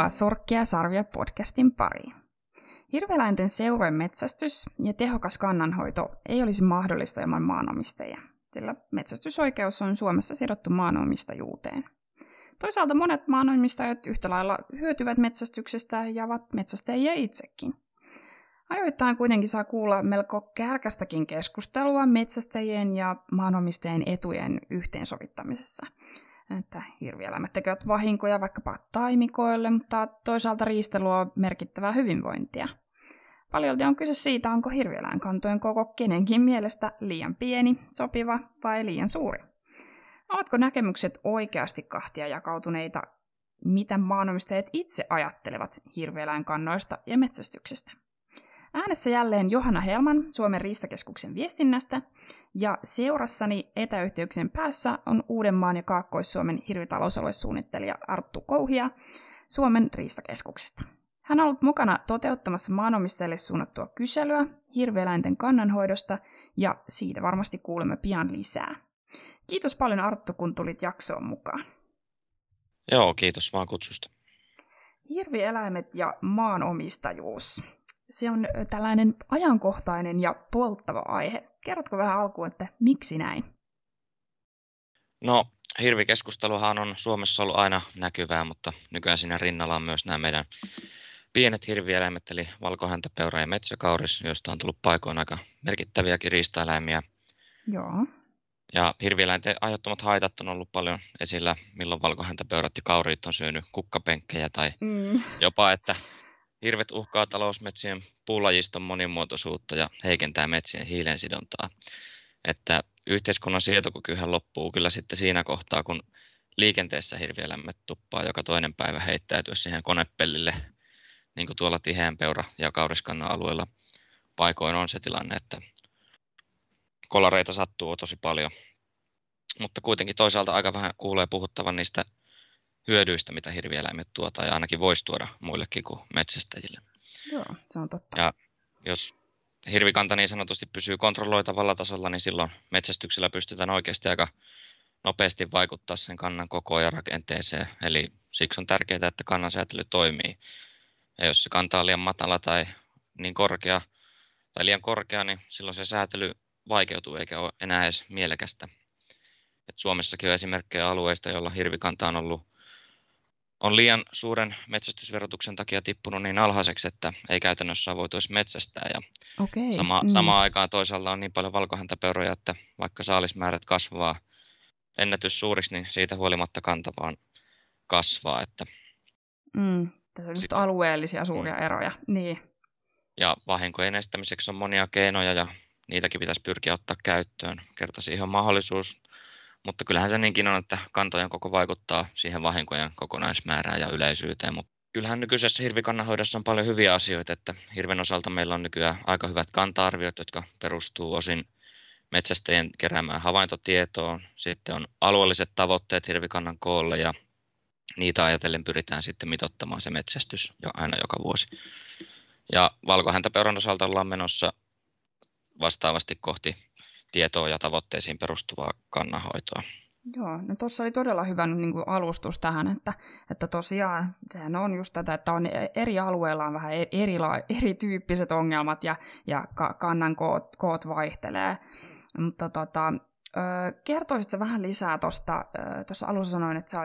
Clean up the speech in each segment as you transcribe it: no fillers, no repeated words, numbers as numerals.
Tervetuloa Sorkkia ja Sarvia podcastin pariin. Hirvieläinten seurojen metsästys ja tehokas kannanhoito ei olisi mahdollista ilman maanomistajia, sillä metsästysoikeus on Suomessa sidottu maanomistajuuteen. Toisaalta monet maanomistajat yhtä lailla hyötyvät metsästyksestä ja ovat metsästäjiä itsekin. Ajoittain kuitenkin saa kuulla melko kärkästäkin keskustelua metsästäjien ja maanomistajien etujen yhteensovittamisessa. Että hirvieläimet tekevät vahinkoja vaikkapa taimikoille, mutta toisaalta riista luo merkittävää hyvinvointia. Paljolti on kyse siitä, onko hirvieläinkantojen koko kenenkin mielestä liian pieni, sopiva vai liian suuri. Ovatko näkemykset oikeasti kahtia jakautuneita, mitä maanomistajat itse ajattelevat hirvieläinkannoista ja metsästyksestä? Äänessä jälleen Johanna Helman Suomen riistakeskuksen viestinnästä ja seurassani etäyhteyksien päässä on Uudenmaan ja Kaakkois-Suomen hirvitalousaluesuunnittelija Arttu Kouhia Suomen riistakeskuksesta. Hän on ollut mukana toteuttamassa maanomistajille suunnattua kyselyä hirvieläinten kannanhoidosta ja siitä varmasti kuulemme pian lisää. Kiitos paljon Arttu, kun tulit jaksoon mukaan. Joo, kiitos vaan kutsusta. Hirvieläimet ja maanomistajuus. Se on tällainen ajankohtainen ja polttava aihe. Kerrotko vähän alkuun, että miksi näin? No, hirvikeskusteluhan on Suomessa ollut aina näkyvää, mutta nykyään siinä rinnalla on myös nämä meidän pienet hirvieläimet, eli valkohäntäpeura ja metsäkauris, joista on tullut paikoin aika merkittäviäkin riistaeläimiä. Joo. Ja hirvieläinten aiheuttamat haitat on ollut paljon esillä, milloin valkohäntäpeurat ja kauriit on syönyt kukkapenkkejä tai jopa, että hirvet uhkaa talousmetsien puulajiston monimuotoisuutta ja heikentää metsien hiilensidontaa. Että yhteiskunnan sietokykyhän loppuu kyllä sitten siinä kohtaa, kun liikenteessä hirvieläimet tuppaa joka toinen päivä heittäytyä siihen konepellille, niin kuin tuolla tiheän peura- ja kauriskannan alueella paikoin on se tilanne, että kolareita sattuu tosi paljon. Mutta kuitenkin toisaalta aika vähän kuulee puhuttavan niistä hyödyistä, mitä hirvieläimet tuo tai ainakin voisi tuoda muillekin kuin metsästäjille. Joo, se on totta. Ja jos hirvikanta niin sanotusti pysyy kontrolloitavalla tasolla, niin silloin metsästyksellä pystytään oikeasti aika nopeasti vaikuttaa sen kannan kokoon ja rakenteeseen. Eli siksi on tärkeää, että kannan säätely toimii. Ja jos se kanta on liian matala tai niin korkea, niin silloin se säätely vaikeutuu eikä ole enää edes mielekästä. Et Suomessakin on esimerkkejä alueista, joilla hirvikanta on ollut liian suuren metsästysverotuksen takia tippunut niin alhaiseksi, että ei käytännössä voitu edes metsästää. Ja okay, samaan aikaan toisaalla on niin paljon valkohäntäpeuroja, että vaikka saalismäärät kasvaa ennätys suuriksi, niin siitä huolimatta kanta vaan kasvaa. Että tässä on just alueellisia suuria eroja. Niin. Ja vahinkojen estämiseksi on monia keinoja ja niitäkin pitäisi pyrkiä ottaa käyttöön. Kerta siihen on mahdollisuus. Mutta kyllähän se niinkin on, että kantojen koko vaikuttaa siihen vahinkojen kokonaismäärään ja yleisyyteen. Mutta kyllähän nykyisessä hirvikannanhoidossa on paljon hyviä asioita, että hirven osalta meillä on nykyään aika hyvät kanta-arviot, jotka perustuu osin metsästäjien keräämään havaintotietoon. Sitten on alueelliset tavoitteet hirvikannan koolle ja niitä ajatellen pyritään sitten mitoittamaan se metsästys jo aina joka vuosi. Ja valkohäntäpeuran osalta ollaan menossa vastaavasti kohti tietoon ja tavoitteisiin perustuvaa kannanhoitoa. Joo, no tuossa oli todella hyvä niin kuin alustus tähän, että tosiaan sehän on just tätä, että on eri alueilla on vähän erityyppiset ongelmat ja kannan koot vaihtelee. Mutta kertoisitko vähän lisää tuosta, tuossa alussa sanoin, että sä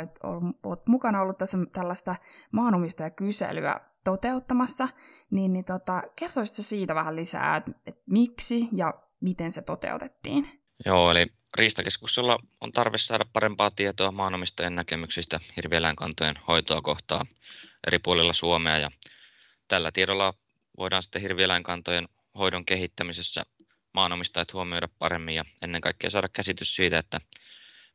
olet mukana ollut tässä tällaista maanomistajakyselyä toteuttamassa, niin kertoisitko siitä vähän lisää, että miksi ja miten se toteutettiin? Joo, eli Riistakeskuksella on tarve saada parempaa tietoa maanomistajien näkemyksistä hirvieläinkantojen hoitoa kohtaan eri puolilla Suomea. Ja tällä tiedolla voidaan sitten hirvieläinkantojen hoidon kehittämisessä maanomistajat huomioida paremmin ja ennen kaikkea saada käsitys siitä, että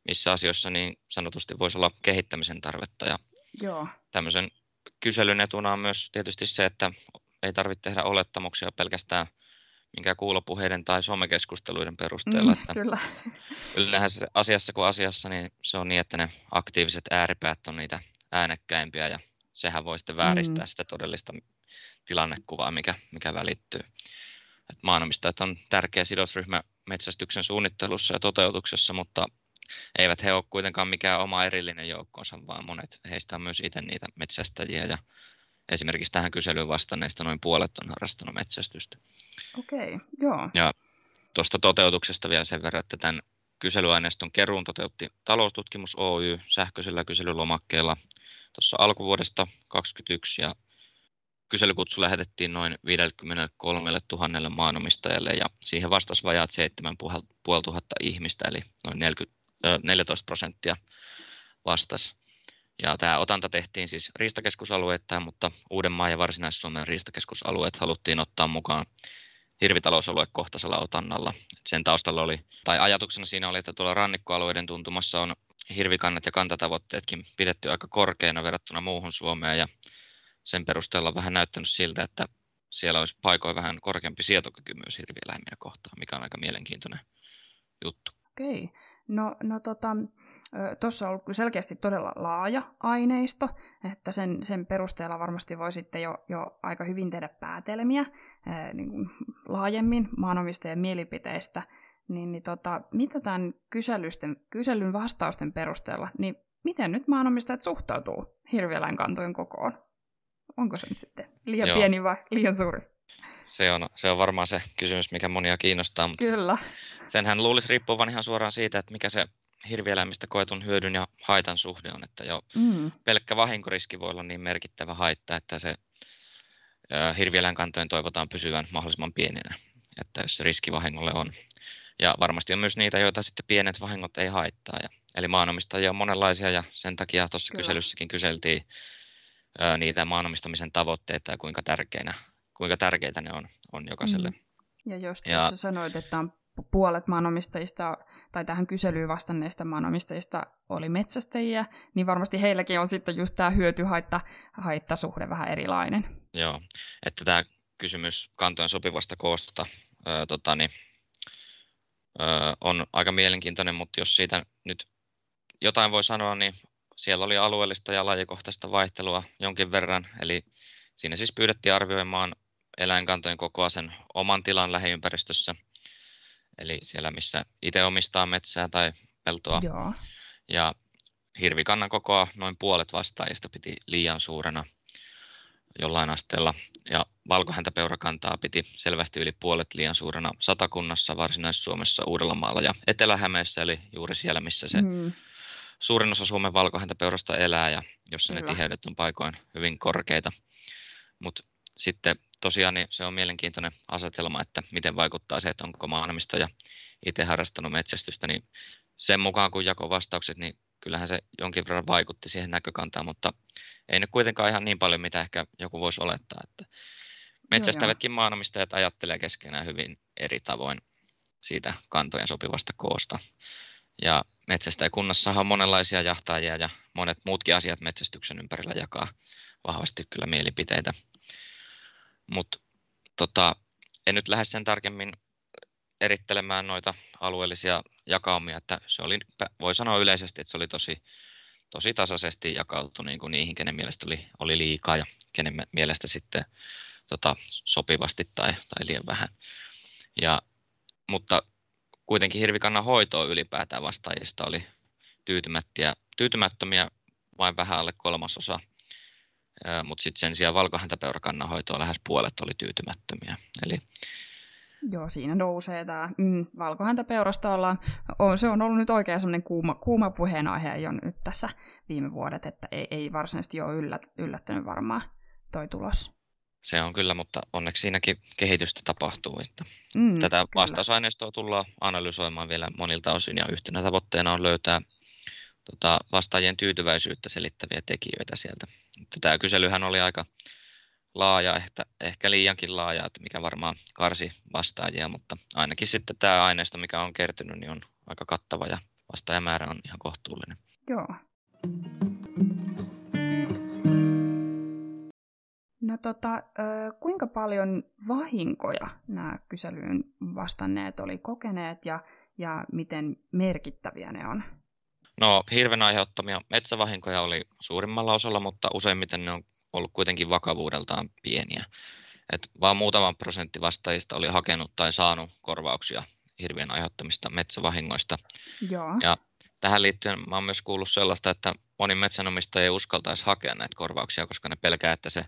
missä asioissa niin sanotusti voisi olla kehittämisen tarvetta. Ja joo. Tämmöisen kyselyn etuna on myös tietysti se, että ei tarvitse tehdä olettamuksia pelkästään minkä kuulopuheiden tai somekeskusteluiden perusteella. Että kyllä. Yllähän se asiassa kuin asiassa, niin se on niin, että ne aktiiviset ääripäät on niitä äänekkäimpiä, ja sehän voi sitten vääristää sitä todellista tilannekuvaa, mikä välittyy. Et maanomistajat on tärkeä sidosryhmä metsästyksen suunnittelussa ja toteutuksessa, mutta eivät he ole kuitenkaan mikään oma erillinen joukkonsa, vaan monet heistä on myös itse niitä metsästäjiä. Ja esimerkiksi tähän kyselyyn vastanneista noin puolet on harrastanut metsästystä. Okei, joo. Ja tuosta toteutuksesta vielä sen verran, että tämän kyselyaineistoon keruun toteutti taloustutkimus Oy sähköisellä kyselylomakkeella tuossa alkuvuodesta 2021 ja kyselykutsu lähetettiin noin 53 000 maanomistajalle ja siihen vastasi vajaat 7 500 ihmistä eli noin 14% vastasi. Ja tämä otanta tehtiin siis riistakeskusalueittain, mutta Uudenmaa ja Varsinais-Suomen riistakeskusalueet haluttiin ottaa mukaan hirvitalousaluekohtaisella otannalla. Sen taustalla oli, tai ajatuksena siinä oli, että tuolla rannikkoalueiden tuntumassa on hirvikannat ja kantatavoitteetkin pidetty aika korkeina verrattuna muuhun Suomeen ja sen perusteella on vähän näyttänyt siltä, että siellä olisi paikoin vähän korkeampi sietokyky myös hirvieläimiä kohtaan, mikä on aika mielenkiintoinen juttu. Okei. No tuossa on ollut selkeästi todella laaja aineisto, että sen perusteella varmasti voi sitten jo aika hyvin tehdä päätelmiä niin laajemmin maanomistajien mielipiteistä. Mitä tämän kyselyn vastausten perusteella, niin miten nyt maanomistajat suhtautuu hirvieläinkantojen kokoon? Onko se nyt sitten liian pieni vai liian suuri? Se on varmaan se kysymys, mikä monia kiinnostaa, mutta kyllä. Senhän luulisi riippuvan ihan suoraan siitä, että mikä se hirvieläimistä koetun hyödyn ja haitan suhde on, että pelkkä vahinkoriski voi olla niin merkittävä haitta, että se hirvieläinkantojen toivotaan pysyvän mahdollisimman pieninä, että jos se riski vahingolle on. Ja varmasti on myös niitä, joita sitten pienet vahingot ei haittaa. Eli maanomistajia on monenlaisia ja sen takia tuossa kyselyssäkin kyseltiin niitä maanomistamisen tavoitteita ja kuinka tärkeitä ne on jokaiselle. Ja jos tuossa sanoit, että on puolet maanomistajista, tai tähän kyselyyn vastanneista maanomistajista oli metsästäjiä, niin varmasti heilläkin on sitten just tämä hyöty-haittasuhde vähän erilainen. Joo, että tämä kysymys kantojen sopivasta koosta on aika mielenkiintoinen, mutta jos siitä nyt jotain voi sanoa, niin siellä oli alueellista ja lajikohtaista vaihtelua jonkin verran, eli siinä siis pyydettiin arvioimaan eläinkantojen kokoa sen oman tilan lähiympäristössä, eli siellä missä itse omistaa metsää tai peltoa. Joo. Ja hirvikannan kokoa noin puolet vastaajista piti liian suurena jollain asteella ja valkohäntäpeurakantaa piti selvästi yli puolet liian suurena Satakunnassa, Varsinais-Suomessa, Uudellamaalla ja Etelä-Hämeessä, eli juuri siellä missä se suurin osa Suomen valkohäntäpeurasta elää ja jossa ne tiheydet on paikoin hyvin korkeita. Mutta sitten tosiaan niin se on mielenkiintoinen asetelma, että miten vaikuttaa se, että onko maanomistaja itse harrastanut metsästystä, niin sen mukaan kun jakoi vastaukset, niin kyllähän se jonkin verran vaikutti siihen näkökantaan, mutta ei nyt kuitenkaan ihan niin paljon, mitä ehkä joku voisi olettaa, että metsästävätkin maanomistajat ajattelee keskenään hyvin eri tavoin siitä kantojen sopivasta koosta. Ja metsästäjäkunnassahan on monenlaisia jahtaajia ja monet muutkin asiat metsästyksen ympärillä jakaa vahvasti kyllä mielipiteitä. Mutta en nyt lähde sen tarkemmin erittelemään noita alueellisia jakaumia, että se oli, voi sanoa yleisesti, että se oli tosi tasaisesti jakautu niin kuin niihin, kenen mielestä oli liikaa ja kenen mielestä sitten sopivasti tai liian vähän. Mutta kuitenkin hirvikannan hoitoon ylipäätään vastaajista oli tyytymättömiä vain vähän alle 3/3. Mutta sitten sen sijaan valkohäntäpeurakannan hoitoon lähes puolet oli tyytymättömiä. Eli joo, siinä nousee tämä valkohäntäpeurasta se on ollut nyt oikein semmoinen kuuma puheenaihe jo nyt tässä viime vuodet, että ei varsinaisesti ole yllättänyt varmaan toi tulos. Se on kyllä, mutta onneksi siinäkin kehitystä tapahtuu. Että tätä vastausaineistoa tullaan analysoimaan vielä monilta osin ja yhtenä tavoitteena on löytää vastaajien tyytyväisyyttä selittäviä tekijöitä sieltä. Tämä kyselyhän oli aika laaja, ehkä liiankin laaja, että mikä varmaan karsi vastaajia, mutta ainakin sitten tämä aineisto, mikä on kertynyt, niin on aika kattava ja vastaajamäärä on ihan kohtuullinen. Joo. Kuinka paljon vahinkoja nämä kyselyyn vastanneet oli kokeneet ja miten merkittäviä ne on? No, hirven aiheuttamia metsävahinkoja oli suurimmalla osalla, mutta useimmiten ne on ollut kuitenkin vakavuudeltaan pieniä. Et vaan muutaman prosentti vastaajista oli hakenut tai saanut korvauksia hirvien aiheuttamista metsävahingoista. Joo. Ja Tähän liittyen mä oon myös kuullut sellaista, että moni metsänomistaja ei uskaltaisi hakea näitä korvauksia, koska ne pelkää, että se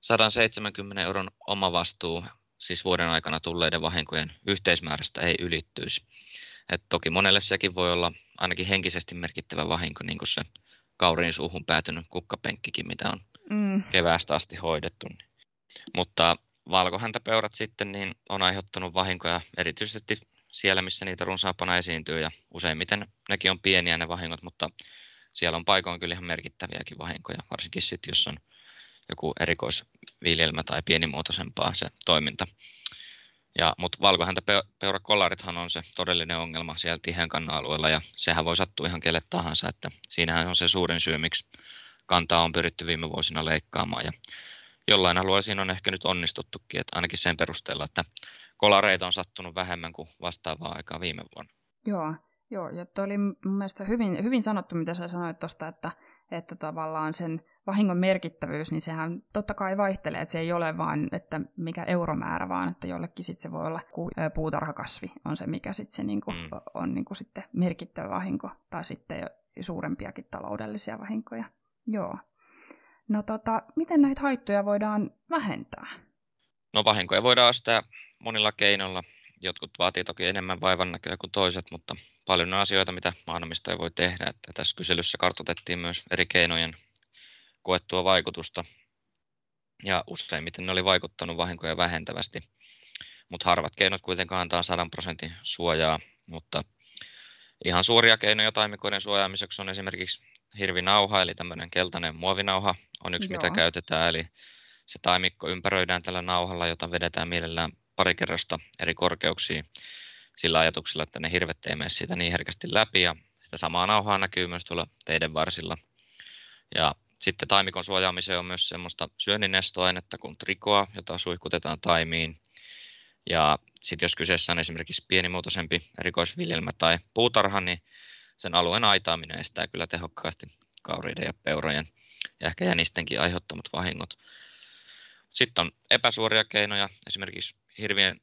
170 € omavastuu siis vuoden aikana tulleiden vahinkojen yhteismäärästä ei ylittyisi. Et toki monelle sekin voi olla ainakin henkisesti merkittävä vahinko, niin kuin se kauriin suuhun päätynyt kukkapenkkikin, mitä on keväästä asti hoidettu. Mutta valkohäntäpeurat sitten niin on aiheuttanut vahinkoja erityisesti siellä, missä niitä runsaampana esiintyy, ja useimmiten nekin on pieniä ne vahingot, mutta siellä on paikoin kyllä ihan merkittäviäkin vahinkoja, varsinkin sitten, jos on joku erikoisviljelmä tai pienimuotoisempaa se toiminta. Mutta valkohäntäpeurakollarithan on se todellinen ongelma siellä tiheän kannan alueella, ja sehän voi sattua ihan kelle tahansa, että siinähän on se suurin syy, miksi kantaa on pyritty viime vuosina leikkaamaan, ja jollain alueella siinä on ehkä nyt onnistuttukin, että ainakin sen perusteella, että kolareita on sattunut vähemmän kuin vastaavaan aikaan viime vuonna. Joo, ja tuo oli mun mielestä hyvin sanottu, mitä sä sanoit tuosta, että tavallaan sen vahingon merkittävyys, niin sehän totta kai vaihtelee, että se ei ole vain, että mikä euromäärä, vaan että jollekin sitten se voi olla, kun puutarhakasvi on se, mikä sitten se niinku on niinku sitten merkittävä vahinko, tai sitten suurempiakin taloudellisia vahinkoja. Joo. No miten näitä haittoja voidaan vähentää? No vahinkoja voidaan estää monilla keinoilla. Jotkut vaatii toki enemmän vaivannäköä kuin toiset, mutta paljon on asioita, mitä maanomistaja voi tehdä. Että tässä kyselyssä kartoitettiin myös eri keinojen koettua vaikutusta. Ja useimmiten ne oli vaikuttanut vahinkoja vähentävästi. Mutta harvat keinot kuitenkaan antaa 100% suojaa. Mutta ihan suoria keinoja taimikoiden suojaamiseksi on esimerkiksi hirvinauha, eli tämmöinen keltainen muovinauha on yksi, mitä käytetään. Eli se taimikko ympäröidään tällä nauhalla, jota vedetään mielellään pari kerrosta eri korkeuksiin sillä ajatuksella, että ne hirvet ei mene siitä niin herkästi läpi, ja sitä samaa nauhaa näkyy myös tuolla teiden varsilla. Ja sitten taimikon suojaamiseen on myös semmoista syönninestoainetta kuin trikoa, jota suihkutetaan taimiin. Ja sitten jos kyseessä on esimerkiksi pienimuotoisempi erikoisviljelmä tai puutarha, niin sen alueen aitaaminen estää kyllä tehokkaasti kauriiden ja peurojen ja ehkä jänistenkin aiheuttamat vahingot. Sitten on epäsuoria keinoja, esimerkiksi hirvien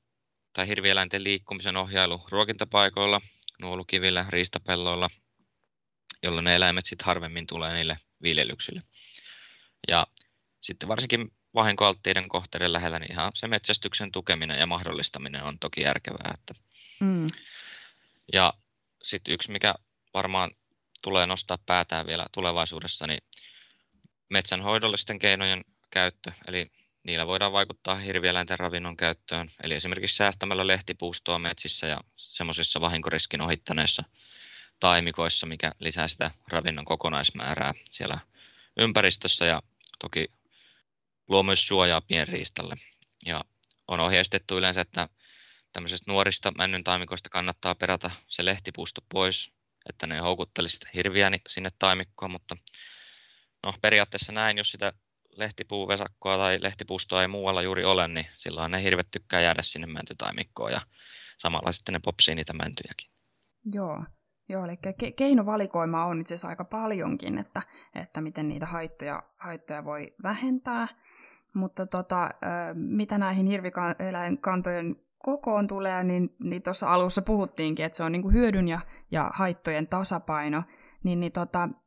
tai hirvieläinten liikkumisen ohjailu ruokintapaikoilla, nuolukivillä, riistapelloilla, jolloin ne eläimet sitten harvemmin tulee niille viljelyksille. Ja sitten varsinkin vahinkoalttiiden kohteiden lähellä, niin ihan se metsästyksen tukeminen ja mahdollistaminen on toki järkevää. Ja sitten yksi, mikä varmaan tulee nostaa päätään vielä tulevaisuudessa, niin metsänhoidollisten keinojen käyttö, eli niillä voidaan vaikuttaa hirvieläinten ravinnon käyttöön, eli esimerkiksi säästämällä lehtipuustoa metsissä ja semmoisissa vahinkoriskin ohittaneissa taimikoissa, mikä lisää sitä ravinnon kokonaismäärää siellä ympäristössä ja toki luo myös suojaa pienriistalle. Ja on ohjeistettu yleensä, että tämmöisistä nuorista männyntaimikoista kannattaa perata se lehtipuusto pois, että ne houkuttelisi sitä hirviä sinne taimikkoon, mutta no, periaatteessa näin, jos sitä lehtipuuvesakkoa tai lehtipuustoa ei muualla juuri ole, niin silloin ne hirvet tykkää jäädä sinne mäntytaimikkoon ja samalla sitten ne popsii niitä mäntyjäkin. Joo, eli keinovalikoimaa on itse asiassa aika paljonkin, että miten niitä haittoja voi vähentää, mutta mitä näihin hirvieläinkantojen kokoon tulee, niin tuossa alussa puhuttiinkin, että se on niin kuin hyödyn ja haittojen tasapaino, niin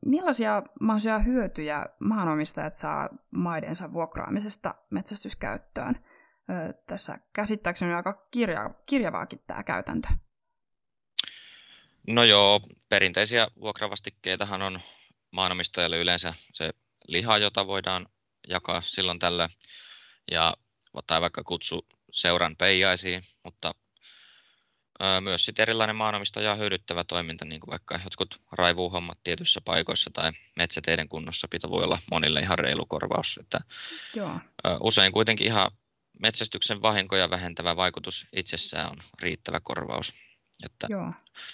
millaisia mahdollisia hyötyjä maanomistajat saa maidensa vuokraamisesta metsästyskäyttöön? Tässä käsittääkseni on aika kirjavaakin tämä käytäntö. No joo, perinteisiä vuokravastikkeitahan on maanomistajalle yleensä se liha, jota voidaan jakaa silloin tällä, tai vaikka kutsu seuran peijaisiin, mutta myös sitten erilainen maanomistajaa hyödyttävä toiminta, niin kuin vaikka jotkut raivuuhommat tietyissä paikoissa tai metsäteiden kunnossapito voi olla monille ihan reilu korvaus. Usein kuitenkin ihan metsästyksen vahinkoja vähentävä vaikutus itsessään on riittävä korvaus.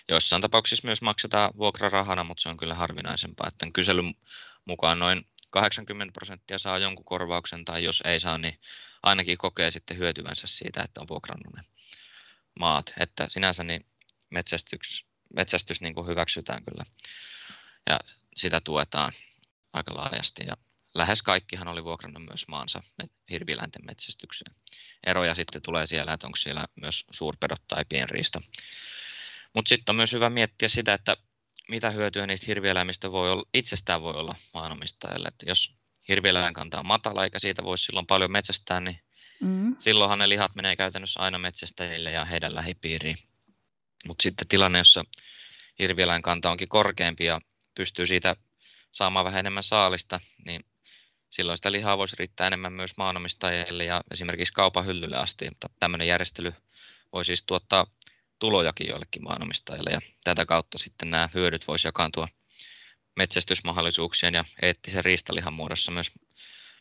Joissain tapauksissa myös maksetaan vuokrarahana, mutta se on kyllä harvinaisempaa. Tämän kyselyn mukaan noin 80% saa jonkun korvauksen, tai jos ei saa, niin ainakin kokee sitten hyötyvänsä siitä, että on vuokrannut ne maat. Että sinänsä niin metsästys niin kuin hyväksytään kyllä ja sitä tuetaan aika laajasti. Ja lähes kaikkihan oli vuokrannut myös maansa hirvieläinten metsästykseen. Eroja sitten tulee siellä, että onko siellä myös suurpedot tai pienriista. Mutta sitten on myös hyvä miettiä sitä, että mitä hyötyä niistä hirvieläimistä voi olla, itsestään voi olla maanomistajalle. Että jos hirvieläin kanta on matala eikä siitä voisi silloin paljon metsästää, niin silloinhan ne lihat menee käytännössä aina metsästäjille ja heidän lähipiiriin. Mutta sitten tilanne, jossa hirvieläin kanta onkin korkeampi ja pystyy siitä saamaan vähän enemmän saalista, niin silloin sitä lihaa voisi riittää enemmän myös maanomistajille ja esimerkiksi kaupan hyllylle asti. Mutta tämmöinen järjestely voi siis tuottaa tulojakin joillekin maanomistajille ja tätä kautta sitten nämä hyödyt voisi jakaantua metsästysmahdollisuuksien ja eettisen riistalihan muodossa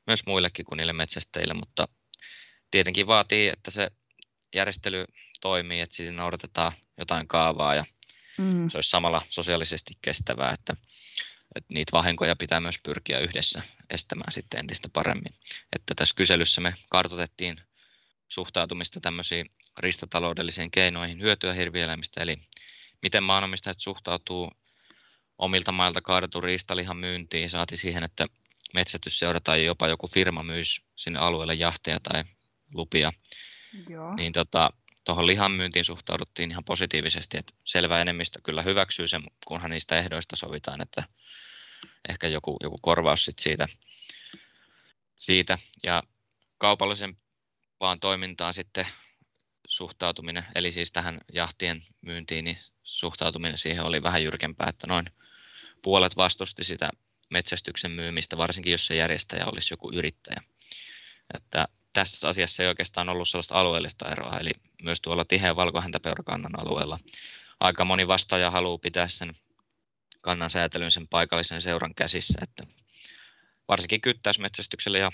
myös muillekin kuin niille metsästäjille, mutta tietenkin vaatii, että se järjestely toimii, että siitä noudatetaan jotain kaavaa ja se olisi samalla sosiaalisesti kestävää, että niitä vahinkoja pitää myös pyrkiä yhdessä estämään sitten entistä paremmin. Että tässä kyselyssä me kartoitettiin suhtautumista tämmöisiin riistataloudellisiin keinoihin hyötyä hirvieläimistä, eli miten maanomistajat suhtautuu omilta mailta kaadetun riistalihan myyntiin, saati siihen, että metsästysseura tai jopa joku firma myisi sinne alueelle jahteja tai lupia. Joo. Niin tuohon lihan myyntiin suhtauduttiin ihan positiivisesti, että selvä enemmistö kyllä hyväksyy sen, kunhan niistä ehdoista sovitaan, että ehkä joku korvaus sit siitä. Ja kaupallisen vaan toimintaan sitten suhtautuminen, eli siis tähän jahtien myyntiin, niin suhtautuminen siihen oli vähän jyrkempää, että noin puolet vastusti sitä metsästyksen myymistä, varsinkin jos se järjestäjä olisi joku yrittäjä. Että tässä asiassa ei oikeastaan ollut sellaista alueellista eroa, eli myös tuolla tiheän valkohäntäpeurakannan alueella aika moni vastaaja haluaa pitää sen kannan säätelyn sen paikallisen seuran käsissä, että varsinkin kyttäysmetsästyksellä ja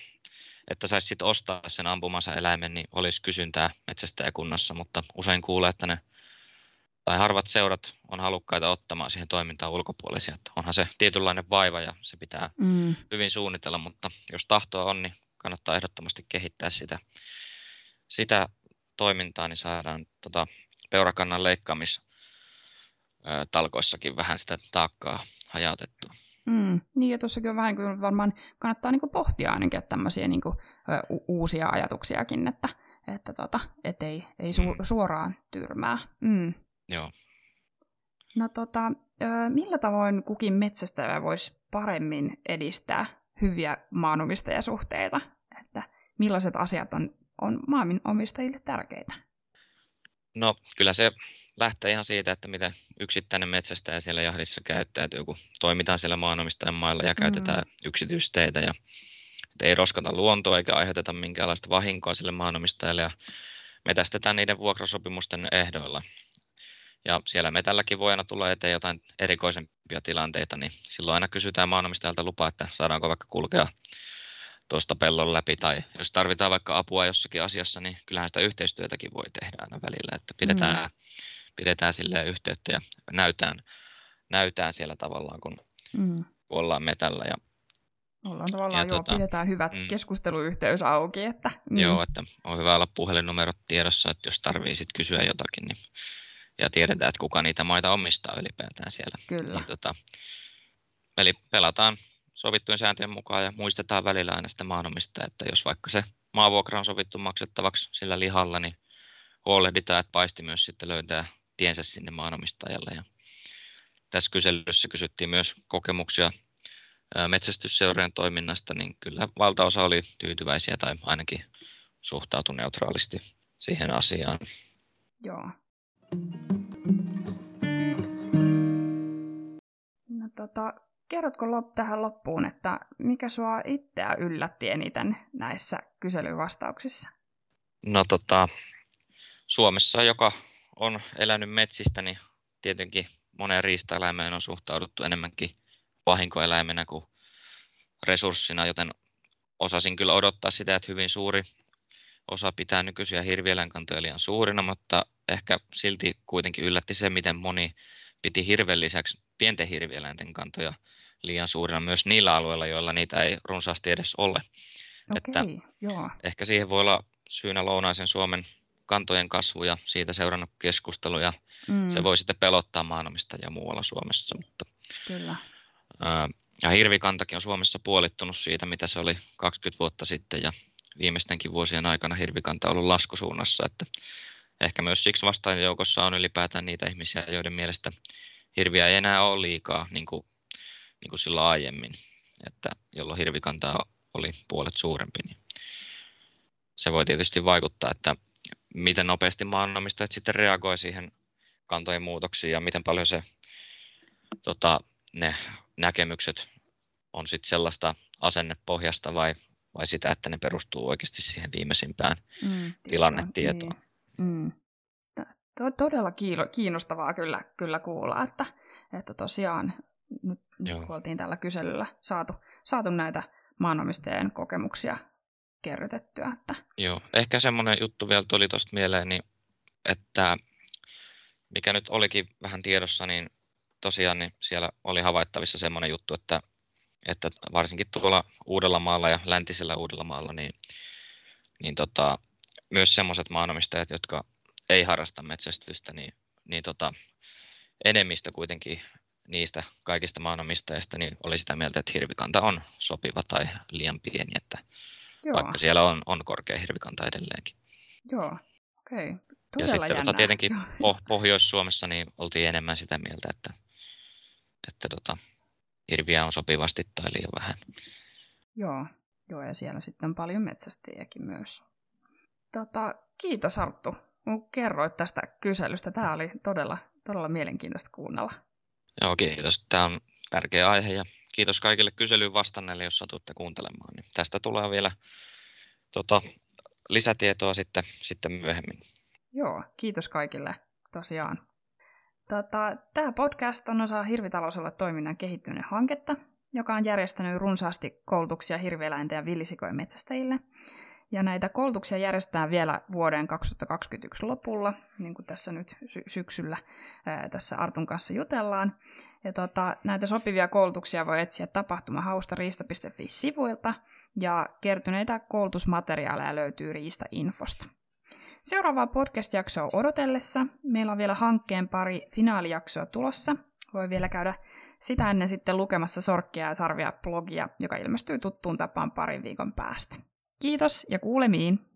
että saisi sitten ostaa sen ampumansa eläimen, niin olisi kysyntää metsästäjäkunnassa, mutta usein kuulee, että ne tai harvat seurat on halukkaita ottamaan siihen toimintaan ulkopuolisia, että onhan se tietynlainen vaiva ja se pitää hyvin suunnitella, mutta jos tahtoa on, niin kannattaa ehdottomasti kehittää sitä toimintaa, niin saadaan peurakannan leikkaamistalkoissakin vähän sitä taakkaa hajautettua. Niin ja tuossakin on vähän kuin varmaan kannattaa niin kuin pohtia ainakin tämmöisiä niin kuin, uusia ajatuksiakin, että ei suoraan tyrmää. Joo. No millä tavoin kukin metsästäjä voisi paremmin edistää hyviä maanomistajasuhteita, että millaiset asiat on maanomistajille tärkeitä? No kyllä se lähtee ihan siitä, että miten yksittäinen metsästäjä siellä jahdissa käyttäytyy, kun toimitaan siellä maanomistajan mailla ja käytetään yksityisteitä ja että ei roskata luontoa eikä aiheuteta minkäänlaista vahinkoa sille maanomistajalle ja metästetään niiden vuokrasopimusten ehdoilla. Ja siellä metälläkin voi aina tulla eteen jotain erikoisempia tilanteita, niin silloin aina kysytään maanomistajalta lupaa, että saadaanko vaikka kulkea tuosta pellon läpi. Tai jos tarvitaan vaikka apua jossakin asiassa, niin kyllähän sitä yhteistyötäkin voi tehdä aina välillä. Että pidetään silleen yhteyttä ja näytään siellä tavallaan, kun ollaan metällä. Ja, ollaan tavallaan, ja pidetään hyvät keskusteluyhteys auki. Että, Joo, että on hyvä olla puhelinnumerot tiedossa, että jos tarvii sit kysyä jotakin, niin... Ja tiedetään, että kuka niitä maita omistaa ylipäätään siellä. Kyllä. Niin, eli pelataan sovittujen sääntöjen mukaan ja muistetaan välillä aina sitä maanomistajaa, että jos vaikka se maavuokra on sovittu maksettavaksi sillä lihalla, niin huolehditaan, että paisti myös sitten löytää tiensä sinne maanomistajalle. Ja tässä kyselyssä kysyttiin myös kokemuksia metsästysseurojen toiminnasta, niin kyllä valtaosa oli tyytyväisiä tai ainakin suhtautui neutraalisti siihen asiaan. Joo. No kerrotko tähän loppuun, että mikä sua itseä yllätti eniten näissä kyselyvastauksissa? No Suomessa, joka on elänyt metsistä, niin tietenkin moneen riistaeläimeen on suhtauduttu enemmänkin vahinkoeläimenä kuin resurssina, joten osasin kyllä odottaa sitä, että hyvin suuri osa pitää nykyisiä hirvieläinkantoja liian suurina, mutta ehkä silti kuitenkin yllätti se, miten moni piti hirven lisäksi pienten hirvieläinten kantoja liian suurina myös niillä alueilla, joilla niitä ei runsaasti edes ole. Okay, että joo. Ehkä siihen voi olla syynä lounaisen Suomen kantojen kasvu ja siitä seurannut keskustelu ja se voi sitten pelottaa maanomistajia muualla Suomessa. Mutta, kyllä. Ja hirvikantakin on Suomessa puolittunut siitä, mitä se oli 20 vuotta sitten ja viimeistenkin vuosien aikana hirvikanta on ollut laskusuunnassa, että ehkä myös siksi vastaajien joukossa on ylipäätään niitä ihmisiä, joiden mielestä hirviä ei enää ole liikaa niin kuin silloin aiemmin, että jolloin hirvikantaa oli puolet suurempi. Niin se voi tietysti vaikuttaa, että miten nopeasti maanomistajat sitten reagoi siihen kantojen muutoksiin ja miten paljon se, ne näkemykset on sitten sellaista asennepohjasta vai sitä, että ne perustuu oikeasti siihen viimeisimpään tilannetietoon. Niin. Todella kiinnostavaa kyllä kuulla, että tosiaan nyt kun oltiin tällä kyselyllä saatu näitä maanomistajien kokemuksia kerrytettyä. Että. Joo, ehkä semmoinen juttu vielä tuli tuosta mieleen, niin että mikä nyt olikin vähän tiedossa, niin tosiaan niin siellä oli havaittavissa semmoinen juttu, että varsinkin tuolla Uudellamaalla ja läntisellä Uudellamaalla, niin myös semmoiset maanomistajat, jotka ei harrasta metsästystä, niin enemmistö kuitenkin niistä kaikista maanomistajista niin oli sitä mieltä, että hirvikanta on sopiva tai liian pieni, että vaikka siellä on korkea hirvikanta edelleenkin. Joo, okei. Ja sitten tietenkin Pohjois-Suomessa niin oltiin enemmän sitä mieltä, että hirviä on sopivasti tai liian vähän. Joo, ja siellä sitten on paljon metsästäjiäkin myös. Kiitos Arttu, kun kerroit tästä kyselystä. Tämä oli todella mielenkiintoista kuunnella. Joo, kiitos. Tämä on tärkeä aihe ja kiitos kaikille kyselyyn vastanneille, jos satutte kuuntelemaan. Niin tästä tulee vielä lisätietoa sitten myöhemmin. Joo, kiitos kaikille tosiaan. Tämä podcast on osa Hirvitalousalue-toiminnan kehittyneen hanketta, joka on järjestänyt runsaasti koulutuksia hirvieläinten ja villisikojen metsästäjille. Ja näitä koulutuksia järjestetään vielä vuoden 2021 lopulla, niin kuin tässä nyt syksyllä tässä Artun kanssa jutellaan. Ja näitä sopivia koulutuksia voi etsiä tapahtumahausta riista.fi-sivuilta, ja kertyneitä koulutusmateriaaleja löytyy riista-infosta. Seuraavaa podcast-jaksoa odotellessa meillä on vielä hankkeen pari finaalijaksoa tulossa. Voi vielä käydä sitä ennen sitten lukemassa Sorkkia ja Sarvia blogia, joka ilmestyy tuttuun tapaan parin viikon päästä. Kiitos ja kuulemiin!